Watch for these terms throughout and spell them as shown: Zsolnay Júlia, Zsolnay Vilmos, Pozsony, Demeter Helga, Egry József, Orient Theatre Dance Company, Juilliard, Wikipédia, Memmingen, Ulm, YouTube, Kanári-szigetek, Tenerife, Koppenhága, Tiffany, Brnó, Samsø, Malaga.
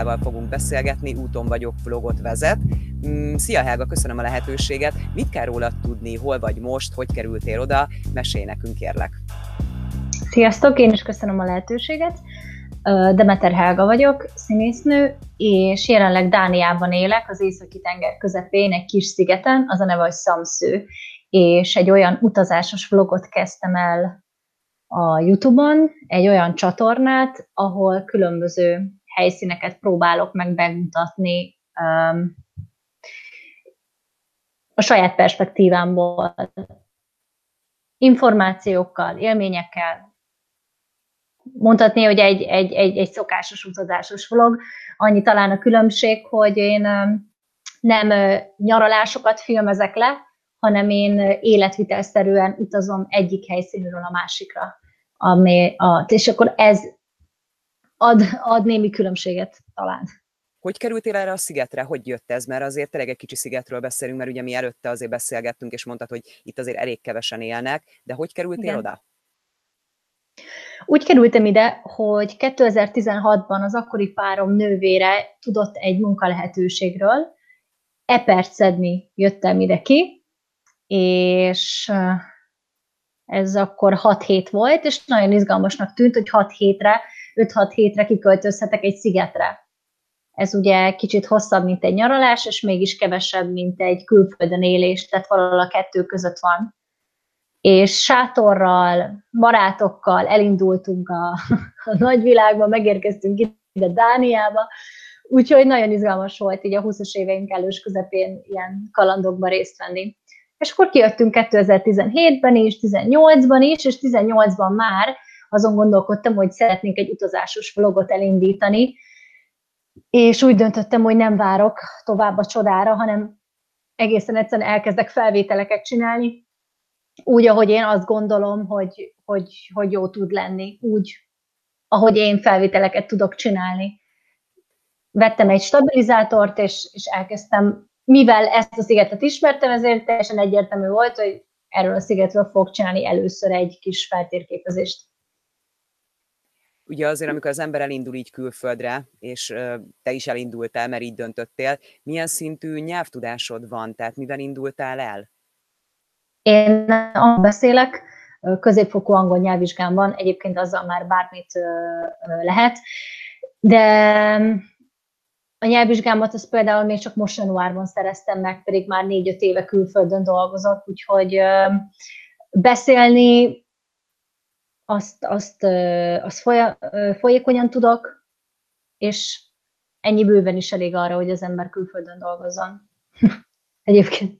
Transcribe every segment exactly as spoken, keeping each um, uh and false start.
Helgával fogunk beszélgetni, úton vagyok, vlogot vezet. Szia Helga, köszönöm a lehetőséget. Mit kell rólad tudni, hol vagy most, hogy kerültél oda? Mesélj nekünk, kérlek. Sziasztok, én is köszönöm a lehetőséget. Demeter Helga vagyok, színésznő, és jelenleg Dániában élek, az Északi-tenger közepén, egy kis szigeten, az a neve, hogy Samsø, és egy olyan utazásos vlogot kezdtem el a YouTube-on, egy olyan csatornát, ahol különböző helyszíneket próbálok meg bemutatni um, a saját perspektívámból, információkkal, élményekkel. Mondhatni, hogy egy, egy, egy, egy szokásos utazásos vlog. Annyi talán a különbség, hogy én nem nyaralásokat filmezek le, hanem én életvitelszerűen utazom egyik helyszínről a másikra. Ami a, és akkor ez ad, ad némi különbséget talán. Hogy kerültél erre a szigetre? Hogy jött ez? Mert azért tényleg egy kicsi szigetről beszélünk, mert ugye mi előtte azért beszélgettünk, és mondtad, hogy itt azért elég kevesen élnek, de hogy kerültél Igen. oda? Úgy kerültem ide, hogy kétezer-tizenhatban az akkori párom nővére tudott egy munkalehetőségről. Epert szedni jöttem ide ki, és ez akkor hat hét volt, és nagyon izgalmasnak tűnt, hogy hat hétre, öt-hat hétre kiköltözhetek egy szigetre. Ez ugye kicsit hosszabb, mint egy nyaralás, és mégis kevesebb, mint egy külföldön élés, tehát valahol a kettő között van. És sátorral, barátokkal elindultunk a, a nagyvilágba, megérkeztünk ide Dániába, úgyhogy nagyon izgalmas volt így a húszas éveink elős közepén ilyen kalandokba részt venni. És akkor kijöttünk kétezer-tizenhétben is, tizennyolcban is, és tizennyolcban már azon gondolkodtam, hogy szeretnék egy utazásos vlogot elindítani, és úgy döntöttem, hogy nem várok tovább a csodára, hanem egészen egyszerűen elkezdek felvételeket csinálni, úgy, ahogy én azt gondolom, hogy, hogy, hogy jó tud lenni, úgy, ahogy én felvételeket tudok csinálni. Vettem egy stabilizátort, és, és elkezdtem, mivel ezt a szigetet ismertem, ezért teljesen egyértelmű volt, hogy erről a szigetről fogok csinálni először egy kis feltérképezést. Ugye azért, amikor az ember elindul így külföldre, és te is elindultál, mert így döntöttél, milyen szintű nyelvtudásod van, tehát mivel indultál el? Én angol beszélek, középfokú angol nyelvvizsgám van, egyébként azzal már bármit lehet, de a nyelvvizsgámat az például még csak most januárban szereztem meg, pedig már négy-öt éve külföldön dolgozok, úgyhogy beszélni azt, azt, azt folyékonyan tudok, és ennyi bőven is elég arra, hogy az ember külföldön dolgozzon. Egyébként.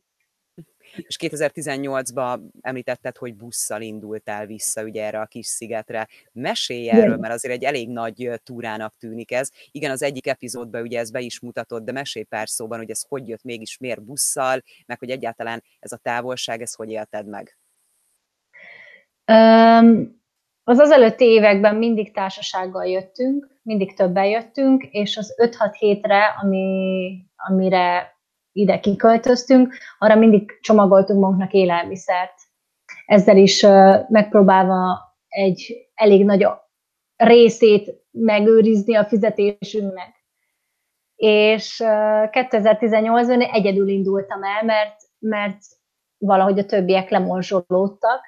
És kétezer-tizennyolcban említetted, hogy busszal indultál vissza ugye erre a kis szigetre. Mesélj erről, mert azért egy elég nagy túrának tűnik ez. Igen, az egyik epizódban ugye ez be is mutatott, de mesélj pár szóban, hogy ez hogy jött mégis, miért busszal, meg hogy egyáltalán ez a távolság, ez hogy élted meg? Az azelőtti években mindig társasággal jöttünk, mindig többen jöttünk, és az öt-hat hétre, ami, amire... ide kiköltöztünk, arra mindig csomagoltunk magunknak élelmiszert. Ezzel is megpróbálva egy elég nagy részét megőrizni a fizetésünknek. És kétezer-tizennyolcban egyedül indultam el, mert, mert valahogy a többiek lemorzsolódtak,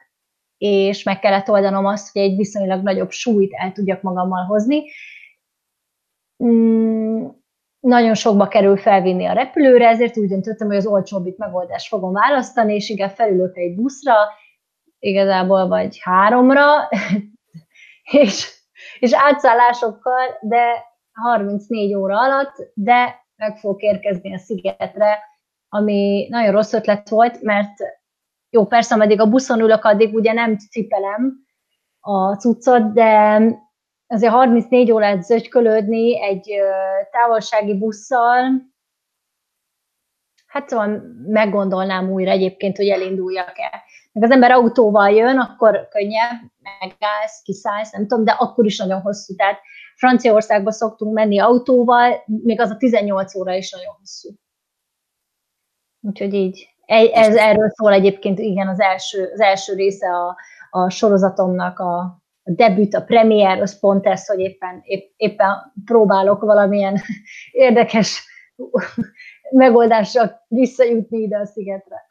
és meg kellett oldanom azt, hogy egy viszonylag nagyobb súlyt el tudjak magammal hozni. Mm. Nagyon sokba kerül felvinni a repülőre, ezért úgy döntöttem, hogy az olcsóbbik megoldást fogom választani, és igen, felülök egy buszra, igazából vagy háromra, és, és átszállásokkal, de harmincnégy óra alatt, de meg fogok érkezni a szigetre, ami nagyon rossz ötlet volt, mert jó, persze, ameddig a buszon ülök, addig ugye nem cipelem a cuccot, de... Azért harmincnégy órát zögykölődni egy távolsági busszal, hát szóval meggondolnám újra egyébként, hogy elinduljak-e. Meg az ember autóval jön, akkor könnyebb, megállsz, kiszállsz, nem tudom, de akkor is nagyon hosszú. Tehát Franciaországba szoktunk menni autóval, még az a tizennyolc óra is nagyon hosszú. Úgyhogy így. Ez erről szól egyébként, igen, az első, az első része a, a sorozatomnak, a a debüt, a premier, az pont ez, hogy éppen, épp, éppen próbálok valamilyen érdekes megoldásra visszajutni ide a szigetre.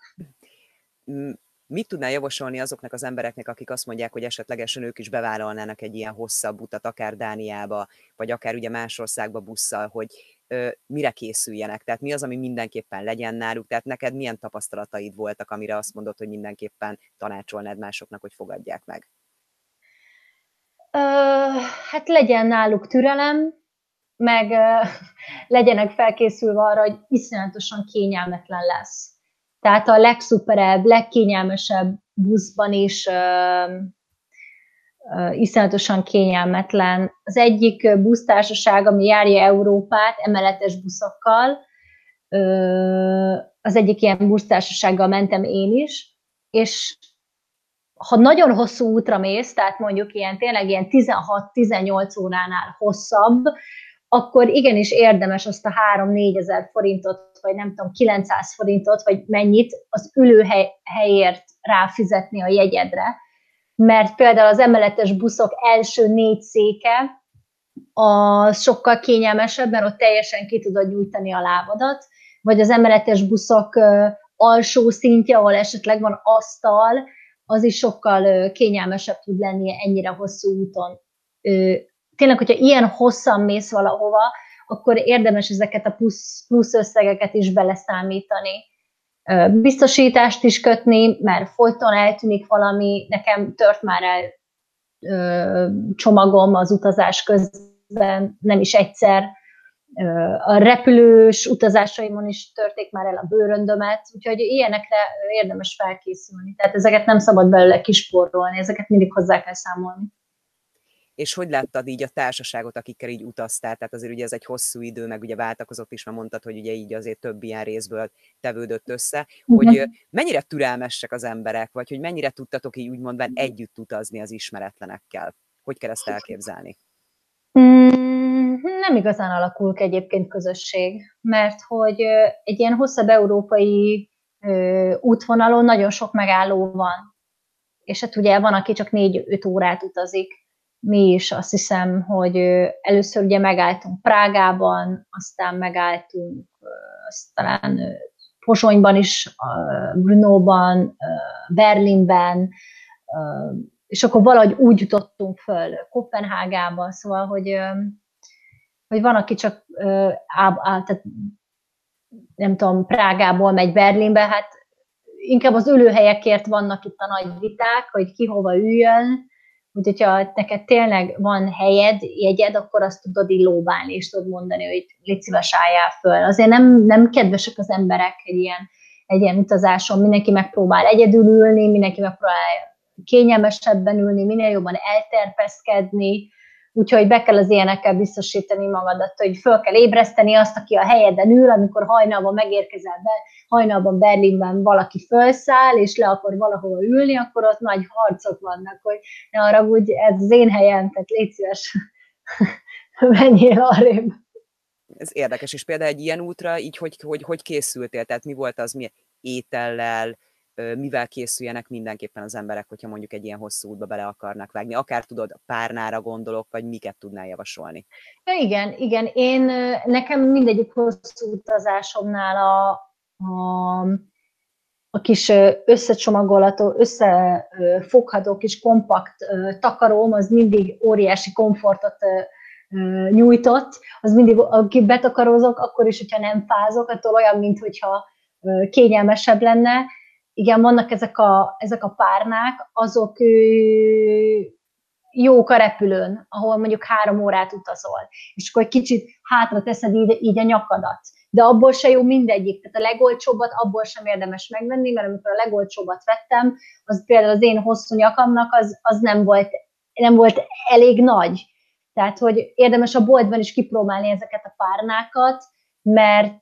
Mit tudnál javasolni azoknak az embereknek, akik azt mondják, hogy esetlegesen ők is bevállalnának egy ilyen hosszabb utat, akár Dániába, vagy akár ugye más országba busszal, hogy ö, mire készüljenek? Tehát mi az, ami mindenképpen legyen náluk? Tehát neked milyen tapasztalataid voltak, amire azt mondod, hogy mindenképpen tanácsolnád másoknak, hogy fogadják meg? Ö, hát legyen náluk türelem, meg ö, legyenek felkészülve arra, hogy iszonyatosan kényelmetlen lesz. Tehát a legszuperebb, legkényelmesebb buszban is ö, ö, iszonyatosan kényelmetlen. Az egyik busztársaság, ami járja Európát emeletes buszokkal, ö, az egyik ilyen busztársasággal mentem én is, és ha nagyon hosszú útra mész, tehát mondjuk ilyen, tényleg ilyen tizenhat-tizennyolc óránál hosszabb, akkor igenis érdemes azt a három-négyezer forintot, vagy nem tudom, kilencszáz forintot, vagy mennyit az ülőhelyért ráfizetni a jegyedre. Mert például az emeletes buszok első négy széke az sokkal kényelmesebb, mert ott teljesen ki tudod nyújtani a lábadat, vagy az emeletes buszok alsó szintje, ahol esetleg van asztal, az is sokkal kényelmesebb tud lennie ennyire hosszú úton. Tényleg, hogyha ilyen hosszan mész valahova, akkor érdemes ezeket a plusz, plusz összegeket is beleszámítani. Biztosítást is kötni, mert folyton eltűnik valami, nekem tört már el ö, csomagom az utazás közben, nem is egyszer. A repülős utazásaimon is törték már el a bőröndömet, úgyhogy ilyenekre érdemes felkészülni. Tehát ezeket nem szabad belőle kispórolni, ezeket mindig hozzá kell számolni. És hogy láttad így a társaságot, akikkel így utaztál? Tehát azért ugye ez egy hosszú idő, meg ugye váltakozott is, mert mondtad, hogy ugye így azért több ilyen részből tevődött össze, hogy mennyire türelmesek az emberek, vagy hogy mennyire tudtatok így úgymond együtt utazni az ismeretlenekkel? Hogy kell ezt elképzelni? Nem igazán alakul ki egyébként közösség, mert hogy egy ilyen hosszabb európai útvonalon nagyon sok megálló van. És hát ugye van, aki csak négy-öt órát utazik. Mi is azt hiszem, hogy először ugye megálltunk Prágában, aztán megálltunk aztán Pozsonyban is, Brnóban, Berlinben, és akkor valahogy úgy jutottunk föl Koppenhágába, szóval, hogy, hogy van, aki csak tehát nem tudom, Prágából megy Berlinbe, hát inkább az ülőhelyekért vannak itt a nagy viták, hogy ki hova üljön. Úgyhogy, ha neked tényleg van helyed, jegyed, akkor azt tudod így lóbálni, és tudod mondani, hogy légy szíves, álljál föl. Azért nem, nem kedvesek az emberek egy ilyen, egy ilyen utazáson. Mindenki megpróbál egyedül ülni, mindenki megpróbál kényelmesebben ülni, minél jobban elterpeszkedni. Úgyhogy be kell az ilyenekkel biztosítani magadat, hogy föl kell ébreszteni azt, aki a helyeden ül, amikor hajnalban megérkezel be, hajnalban Berlinben valaki fölszáll, és le akar valahol ülni, akkor ott nagy harcok vannak, hogy ne haragudj, ez az én helyem, tehát légy szíves, menjél arrébb. Ez érdekes, és például egy ilyen útra így hogy, hogy, hogy készültél? Tehát mi volt az, milyen étellel, mivel készüljenek mindenképpen az emberek, hogyha mondjuk egy ilyen hosszú útba bele akarnak vágni? Akár tudod, párnára gondolok, vagy miket tudnál javasolni? Ja, igen, igen. Én, nekem mindegyik hosszú utazásomnál a, a, a kis összecsomagolható, összefogható kis kompakt takaróm, az mindig óriási komfortot nyújtott. Az mindig, aki betakarózok, akkor is, hogyha nem fázok, attól olyan, mintha kényelmesebb lenne. Igen, vannak ezek a, ezek a párnák, azok jók a repülőn, ahol mondjuk három órát utazol, és akkor egy kicsit hátra teszed így, így a nyakadat. De abból se jó mindegyik, tehát a legolcsóbbat abból sem érdemes megvenni, mert amikor a legolcsóbbat vettem, az például az én hosszú nyakamnak az, az nem volt, nem volt elég nagy. Tehát, hogy érdemes a boltban is kipróbálni ezeket a párnákat, mert...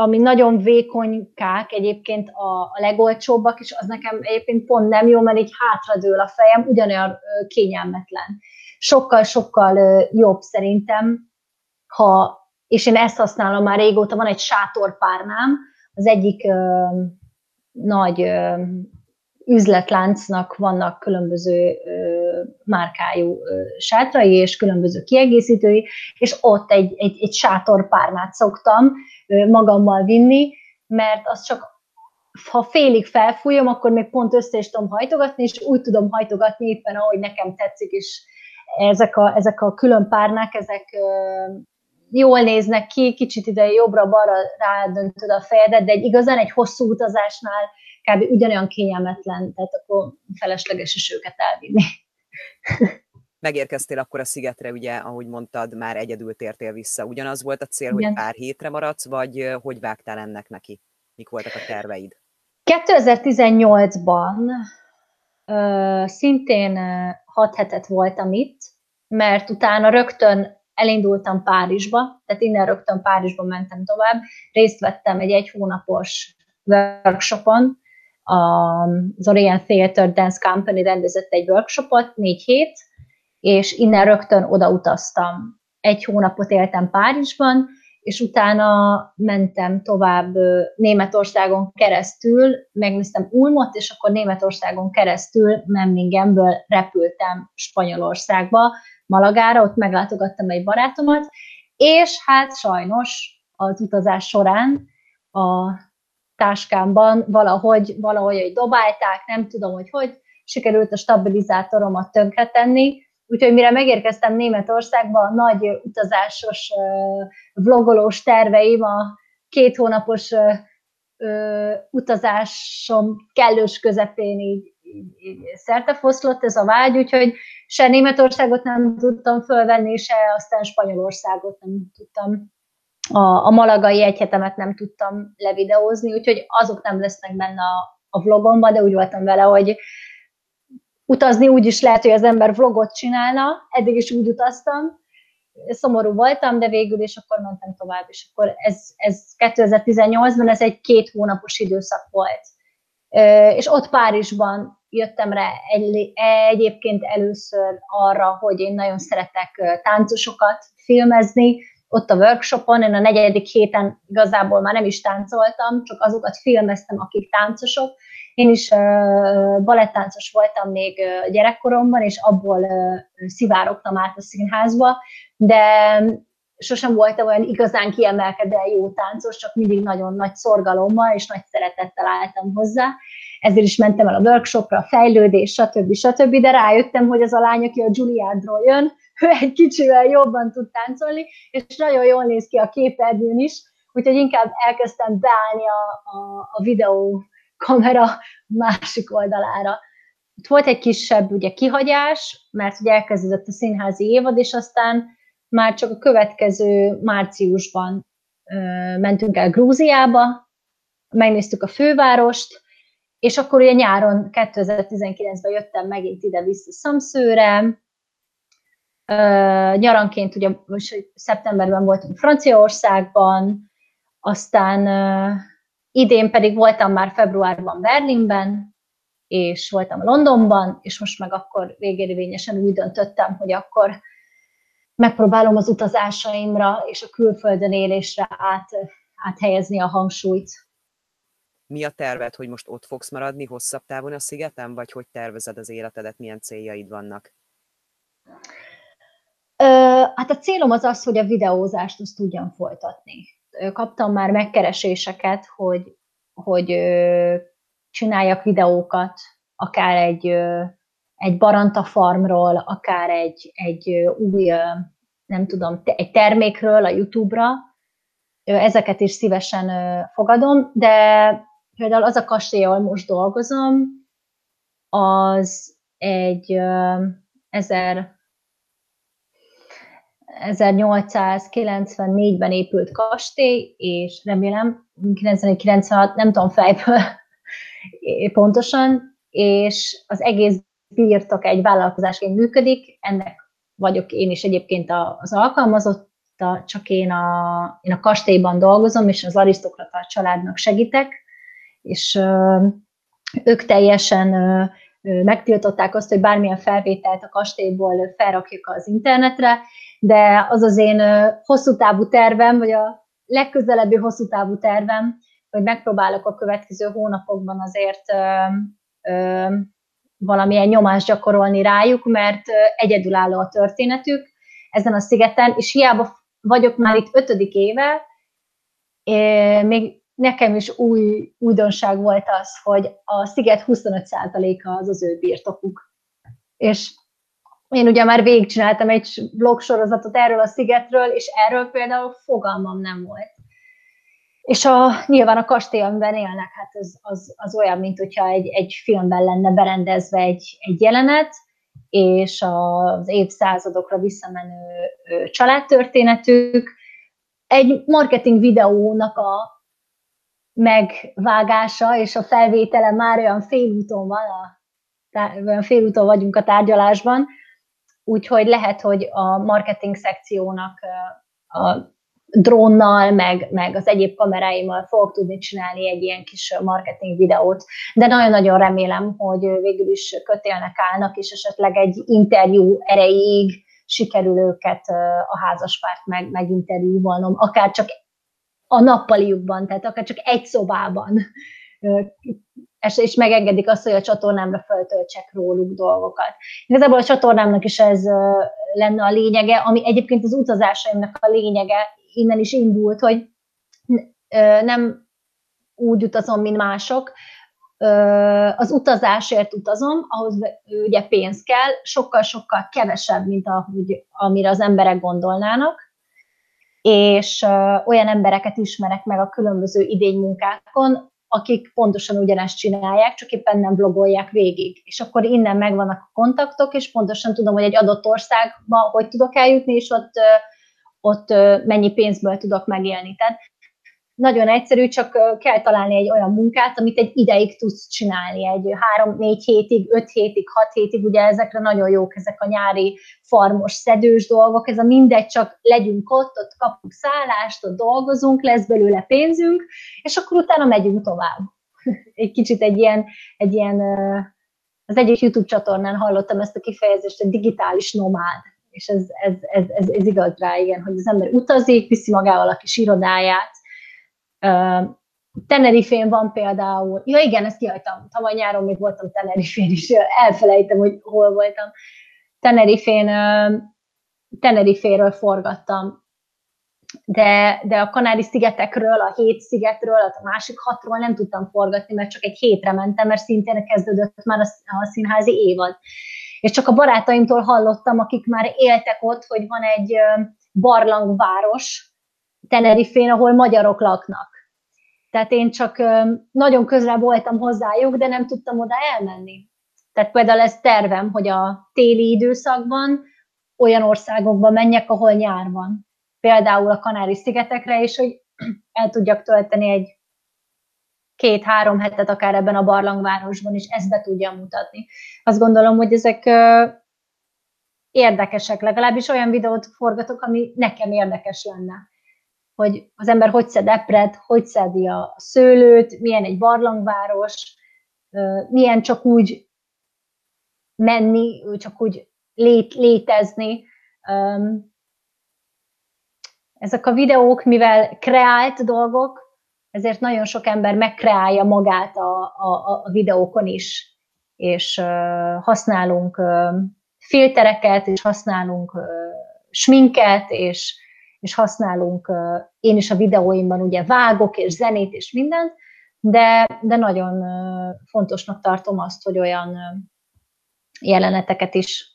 ami nagyon vékonykák egyébként a, a legolcsóbbak, és az nekem egyébként pont nem jó, mert így hátradől a fejem, ugyanolyan kényelmetlen. Sokkal-sokkal jobb szerintem, ha, és én ezt használom már régóta, van egy sátorpárnám, az egyik ö, nagy ö, üzletláncnak vannak különböző ö, márkájú sátrai és különböző kiegészítői, és ott egy, egy, egy sátorpármát szoktam magammal vinni, mert az csak, ha félig felfújom, akkor még pont össze is tudom hajtogatni, és úgy tudom hajtogatni éppen, ahogy nekem tetszik, és ezek a, ezek a külön párnák, ezek jól néznek ki, kicsit ide jobbra-balra rádöntöd a fejedet, de egy, igazán egy hosszú utazásnál kb. Ugyanolyan kényelmetlen, tehát akkor felesleges is őket elvinni. Megérkeztél akkor a szigetre, ugye, ahogy mondtad, már egyedül tértél vissza. Ugyanaz volt a cél, igen, hogy pár hétre maradsz, vagy hogy vágtál ennek neki? Mik voltak a terveid? kétezer-tizennyolcban ö, szintén hat hetet voltam itt, mert utána rögtön elindultam Párizsba, tehát innen rögtön Párizsba mentem tovább, részt vettem egy egy hónapos workshopon, az Orient Theatre Dance Company rendezett egy workshopot, négy hét, és innen rögtön odautaztam. Egy hónapot éltem Párizsban, és utána mentem tovább Németországon keresztül, megnéztem Ulmot, és akkor Németországon keresztül Memmingenből repültem Spanyolországba, Malagára, ott meglátogattam egy barátomat, és hát sajnos az utazás során a táskámban valahogy, valahogy hogy dobálták, nem tudom, hogy hogy, sikerült a stabilizátoromat tönkretenni, úgyhogy mire megérkeztem Németországba, a nagy utazásos vlogolós terveim, a két hónapos utazásom kellős közepén így, így szertefoszlott ez a vágy, úgyhogy se Németországot nem tudtam fölvenni, se aztán Spanyolországot nem tudtam. A, a malagai egyhetemet nem tudtam levideózni, úgyhogy azok nem lesznek benne a, a vlogomba, de úgy voltam vele, hogy utazni úgy is lehet, hogy az ember vlogot csinálna, eddig is úgy utaztam, szomorú voltam, de végül is akkor mentem tovább, és akkor ez, ez kétezer-tizennyolcban ez egy két hónapos időszak volt. És ott Párizsban jöttem rá egy, egyébként először arra, hogy én nagyon szeretek táncosokat filmezni. Ott a workshopon, én a negyedik héten igazából már nem is táncoltam, csak azokat filmeztem, akik táncosok. Én is uh, balettáncos voltam még uh, gyerekkoromban, és abból uh, szivárogtam át a színházba, de sosem voltam olyan igazán kiemelkedően jó táncos, csak mindig nagyon nagy szorgalommal és nagy szeretettel álltam hozzá. Ezért is mentem el a workshopra, a fejlődés, stb. stb. De rájöttem, hogy az a lány, aki a Juilliardról jön, ő egy kicsivel jobban tud táncolni, és nagyon jól néz ki a képernyőn is, úgyhogy inkább elkezdtem beállni a, a, a videókamera másik oldalára. Itt volt egy kisebb ugye, kihagyás, mert ugye elkezdődött a színházi évad, és aztán már csak a következő márciusban ö, mentünk el Grúziába, megnéztük a fővárost, és akkor ugye nyáron kétezer-tizenkilencben jöttem megint ide vissza Samsőre. Uh, nyaranként ugye szeptemberben voltunk Franciaországban, aztán uh, idén pedig voltam már februárban Berlinben, és voltam Londonban, és most meg akkor végérvényesen úgy döntöttem, hogy akkor megpróbálom az utazásaimra és a külföldön élésre át, áthelyezni a hangsúlyt. Mi a terved, hogy most ott fogsz maradni hosszabb távon a szigeten, vagy hogy tervezed az életedet, milyen céljaid vannak? Hát a célom az az, hogy a videózást azt tudjam folytatni. Kaptam már megkereséseket, hogy, hogy csináljak videókat, akár egy, egy baranta farmról, akár egy, egy új, nem tudom, egy termékről a YouTube-ra. Ezeket is szívesen fogadom, de például az a kastély, ahol most dolgozom, az egy ezer... ezernyolcszázkilencvennégyben épült kastély, és remélem, kilencvennégy kilencvenhat, nem tudom fejből pontosan, és az egész birtok egy vállalkozásként működik, ennek vagyok én is egyébként az alkalmazotta, csak én a, én a kastélyban dolgozom, és az arisztokrata családnak segítek, és ö, ők teljesen ö, megtiltották azt, hogy bármilyen felvételt a kastélyból felrakjuk az internetre, de az az én hosszú távú tervem, vagy a legközelebbi hosszú távú tervem, hogy megpróbálok a következő hónapokban azért ö, ö, valamilyen nyomást gyakorolni rájuk, mert egyedülálló a történetük ezen a szigeten, és hiába vagyok már itt ötödik éve, még nekem is új újdonság volt az, hogy a sziget huszonöt százaléka az az ő birtokuk. És én ugye már végigcsináltam egy blogsorozatot erről a szigetről, és erről például fogalmam nem volt. És a, nyilván a kastély, amiben élnek, hát az, az, az olyan, mint hogyha egy, egy filmben lenne berendezve egy, egy jelenet, és az évszázadokra visszamenő családtörténetük egy marketing videónak a megvágása és a felvétele már olyan félúton van, a, olyan félúton vagyunk a tárgyalásban, úgyhogy lehet, hogy a marketing szekciónak a drónnal, meg, meg az egyéb kameráimmal fogok tudni csinálni egy ilyen kis marketing videót, de nagyon-nagyon remélem, hogy végül is kötélnek állnak, és esetleg egy interjú erejéig sikerül őket a házaspárt meg, meginterjúvolnom, akár csak a nappaliukban, tehát akár csak egy szobában, és megengedik azt, hogy a csatornámra föltöltsek róluk dolgokat. Igazából a csatornámnak is ez lenne a lényege, ami egyébként az utazásaimnak a lényege, innen is indult, hogy nem úgy utazom, mint mások. Az utazásért utazom, ahhoz ugye pénz kell, sokkal-sokkal kevesebb, mint ahogy, amire az emberek gondolnának, és olyan embereket ismerek meg a különböző idénymunkákon, akik pontosan ugyanezt csinálják, csak éppen nem blogolják végig. És akkor innen megvannak a kontaktok, és pontosan tudom, hogy egy adott országba hogy tudok eljutni, és ott ott mennyi pénzből tudok megélni. Tehát nagyon egyszerű, csak kell találni egy olyan munkát, amit egy ideig tudsz csinálni, egy három-négy hétig, öt hétig, hat hétig, ugye ezekre nagyon jók ezek a nyári farmos, szedős dolgok, ez a mindegy, csak legyünk ott, ott kapunk szállást, ott dolgozunk, lesz belőle pénzünk, és akkor utána megyünk tovább. Egy kicsit egy ilyen, egy ilyen az egyik YouTube csatornán hallottam ezt a kifejezést, egy digitális nomád. És ez, ez, ez, ez, ez igaz rá, igen, hogy az ember utazik, viszi magával a kis irodáját. Tenerifén van például, ja igen, ezt kihagytam, tavaly nyáron még voltam Tenerifén is, elfelejtem, hogy hol voltam. Tenerifén, Teneriféről forgattam, de, de a Kanári-szigetekről, a hét szigetről, a másik hatról nem tudtam forgatni, mert csak egy hétre mentem, mert szintén kezdődött már a színházi évad. És csak a barátaimtól hallottam, akik már éltek ott, hogy van egy barlangváros Tenerifén, ahol magyarok laknak. Tehát én csak nagyon közel voltam hozzájuk, de nem tudtam oda elmenni. Tehát például ez tervem, hogy a téli időszakban olyan országokba menjek, ahol nyár van. Például a Kanári-szigetekre, és hogy el tudjak tölteni egy két-három hetet akár ebben a barlangvárosban, és ezt be tudjam mutatni. Azt gondolom, hogy ezek ö, érdekesek, legalábbis olyan videót forgatok, ami nekem érdekes lenne. Hogy az ember hogy szed epret, hogy szedi a szőlőt, milyen egy barlangváros, ö, milyen csak úgy menni, csak úgy lét, létezni. Ö, ezek a videók, mivel kreált dolgok, ezért nagyon sok ember megkreálja magát a, a, a videókon is, és uh, használunk uh, filtereket, és használunk uh, sminket, és, és használunk, uh, én is a videóimban ugye vágok, és zenét, és mindent, de, de nagyon uh, fontosnak tartom azt, hogy olyan uh, jeleneteket is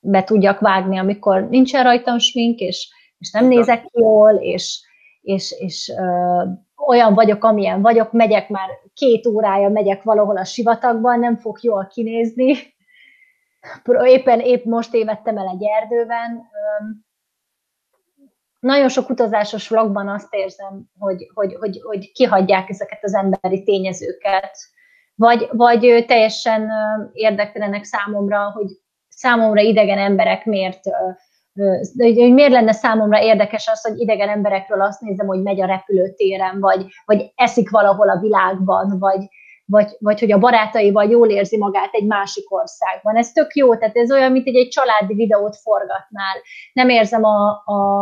be tudjak vágni, amikor nincsen rajtam smink, és, és nem nézek ki jól, és, és, és uh, olyan vagyok, amilyen vagyok, megyek már két órája, megyek valahol a sivatagban, nem fog jól kinézni. Éppen épp most évettem el egy erdőben. Nagyon sok utazásos vlogban azt érzem, hogy, hogy, hogy, hogy kihagyják ezeket az emberi tényezőket. Vagy, vagy teljesen érdektelenek számomra, hogy számomra idegen emberek miért... hogy miért lenne számomra érdekes az, hogy idegen emberekről azt nézem, hogy megy a repülőtéren, vagy, vagy eszik valahol a világban, vagy, vagy, vagy hogy a barátaival jól érzi magát egy másik országban. Ez tök jó, tehát ez olyan, mint egy, egy családi videót forgatnál. Nem érzem a, a,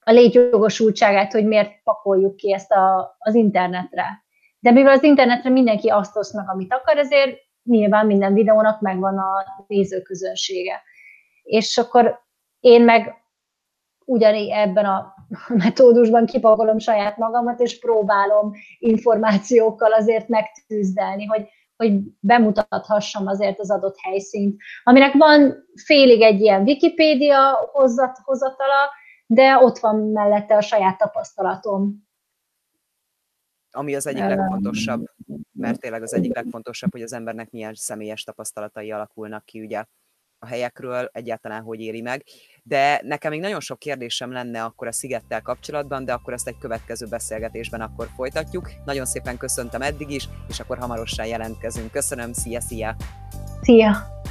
a létjogosultságát, hogy miért pakoljuk ki ezt a, az internetre. De mivel az internetre mindenki azt osz meg, amit akar, ezért nyilván minden videónak megvan a nézőközönsége. És akkor én meg ugyanígy ebben a metódusban kipakolom saját magamat, és próbálom információkkal azért megtűzdelni, hogy, hogy bemutathassam azért az adott helyszínt, aminek van félig egy ilyen Wikipédia hozat, hozatala, de ott van mellette a saját tapasztalatom. Ami az egyik legfontosabb, mert tényleg az egyik legfontosabb, hogy az embernek milyen személyes tapasztalatai alakulnak ki, ugye, a helyekről, egyáltalán hogy éri meg. De nekem még nagyon sok kérdésem lenne akkor a szigettel kapcsolatban, de akkor ezt egy következő beszélgetésben akkor folytatjuk. Nagyon szépen köszöntöm eddig is, és akkor hamarosan jelentkezünk. Köszönöm, szia, szia! Szia!